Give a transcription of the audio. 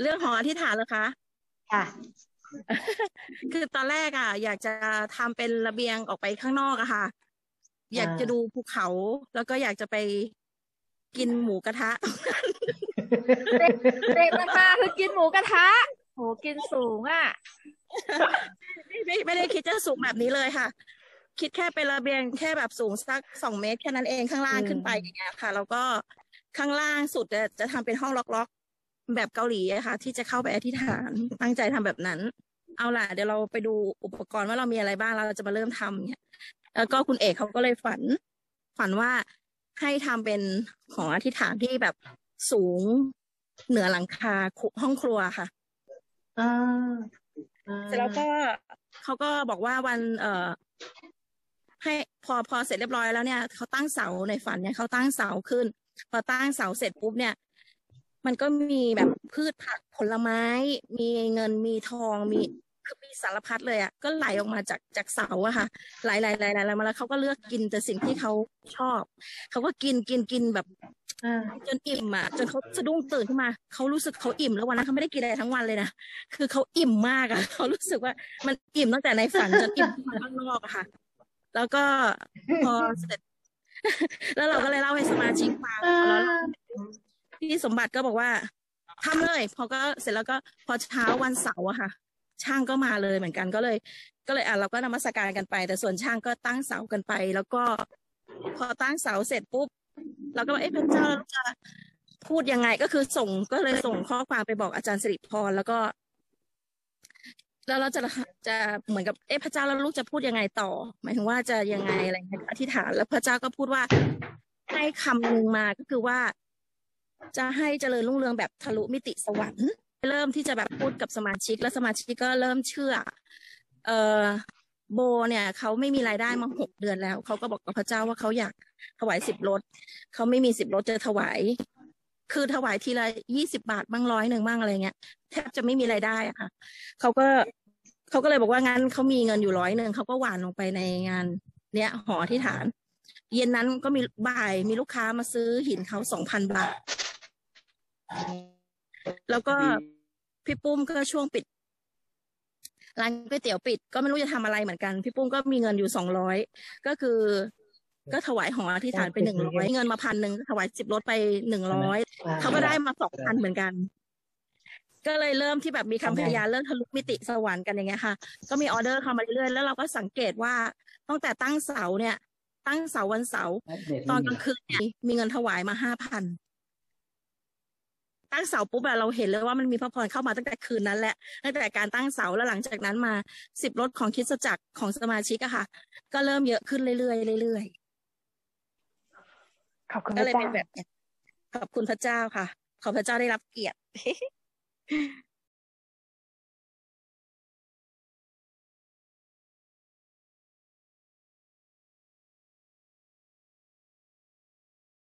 เรื่องของอธิษฐานเหรอคะค่ะ คือตอนแรกอะอยากจะทำเป็นระเบียงออกไปข้างนอกอะค่ะอยากจะดูภูเขาแล้วก็อยากจะไปกินหมูกระทะเด็กมันมาคือกินหมูกระทะโหกินสูงอะไม่ได้คิดจะสูงแบบนี้เลยค่ะคิดแค่เป็นระเบียงแค่แบบสูงสัก2 เมตรแค่นั้นเองข้างล่างขึ้นไปอย่างเงี้ยค่ะแล้วก็ข้างล่างสุดจะทำเป็นห้องล็อกๆแบบเกาหลีอะค่ะที่จะเข้าไปอธิษฐานตั้งใจทำแบบนั้นเอาล่ะเดี๋ยวเราไปดูอุปกรณ์ว่าเรามีอะไรบ้างเราจะมาเริ่มทำเนี่ยแล้วก็คุณเอกเขาก็เลยฝันว่าให้ทำเป็นของอธิษฐานที่แบบสูงเหนือหลังคาห้องครัวค่ะเสร็จแล้วก็เขาก็บอกว่าวันให้พอเสร็จเรียบร้อยแล้วเนี่ยเขาตั้งเสาในฝันเนี่ยเขาตั้งเสาขึ้นพอตั้งเสาเสร็จปุ๊บเนี่ยมันก็มีแบบพืชผักผลไม้มีเงินมีทองมีสารพัดเลยอ่ะก็ไหลออกมาจากเสาอะค่ะไหลมาแล้วเขาก็เลือกกินแต่สิ่งที่เขาชอบเขาก็กินแบบจนอิ่มอ่ะจนเขาสะดุ้งตื่นขึ้นมาเขารู้สึกเขาอิ่มแล้ววันนั้นเขาไม่ได้กินอะไรทั้งวันเลยนะคือเขาอิ่มมากอ่ะเขารู้สึกว่ามันอิ่มตั้งแต่ในฝันจนอิ่มข้างนอกอะค่ะแล้วก็พอเสร็จแล้วเราก็เลยเล่าให้สมาชิกฟังแล้วพี่สมบัติก็บอกว่าทำเลยพอก็เสร็จแล้วก็พอเช้าวันเสาร์อะค่ะช่างก็มาเลยเหมือนกันก็เลยอ่ะเราก็นมัสการกันไปแต่ส่วนช่างก็ตั้งเสากันไปแล้วก็พอตั้งเสาเสร็จปุ๊บเราก็บอกเอ๊ะพระเจ้าเราจะพูดยังไงก็คือก็เลยส่งข้อความไปบอกอาจารย์สิริพรแล้วเราจะเหมือนกับเอ๊ะพระเจ้าแล้วลูกจะพูดยังไงต่อหมายถึงว่าจะยังไงอะไรอธิษฐานแล้วพระเจ้าก็พูดว่าให้คำนึงมาก็คือว่าจะให้เจริญรุ่งเรืองแบบทะลุมิติสวรรค์เริ่มที่จะแบบพูดกับสมาชิกแล้วสมาชิกก็เริ่มเชื่อโบเนี่ยเขาไม่มีรายได้มา6 เดือนแล้วเขาก็บอกกับพระเจ้าว่าเขาอยากถวาย10 รถเขาไม่มี10 รถจะถวายคือถวายทีละ20 บาทบ้าง100บ้างอะไรเงี้ยแทบจะไม่มีรายได้อะค่ะเขาก็เลยบอกว่างั้นเขามีเงินอยู่100เขาก็หว่านลงไปในงานเนี้ยหออธิษฐานเย็นนั้นก็มีบ่ายมีลูกค้ามาซื้อหินเขา 2,000 บาทแล้วก็พี่ปุ้มก็ช่วงปิดร้านก๋วยเตี๋ยวปิดก็ไม่รู้จะทำอะไรเหมือนกันพี่ปุ้มก็มีเงินอยู่200ก็คือก็ถวายหออธิษฐานไป100เงินมา1,000ถวาย10 รถไป100เขาก็ได้มา2,000เหมือนกันก็เลยเริ่มที่แบบมีคำพยานเรื่องทะลุมิติสวรรค์กันอย่างเงี้ยค่ะก็มีออเดอร์เข้ามาเรื่อยๆแล้วเราก็สังเกตว่าตั้งแต่ตั้งเสาเนี่ยตั้งเสาวันเสาร์ตอนกลางคืนมีเงินถวายมา 5,000ตั้งเสาปุ๊บเราเห็นเลยว่ามันมีพระพรเข้ามาตั้งแต่คืนนั้นแหละตั้งแต่การตั้งเสาแล้วหลังจากนั้นมา10 รถของคริสตจักรของสมาชิกอะค่ะก็เริ่มเยอะขึ้นเรื่อยๆขอบคุณพระเจ้าขอบคุณพระเจ้าค่ะขอพระเจ้าได้รับเกียรติ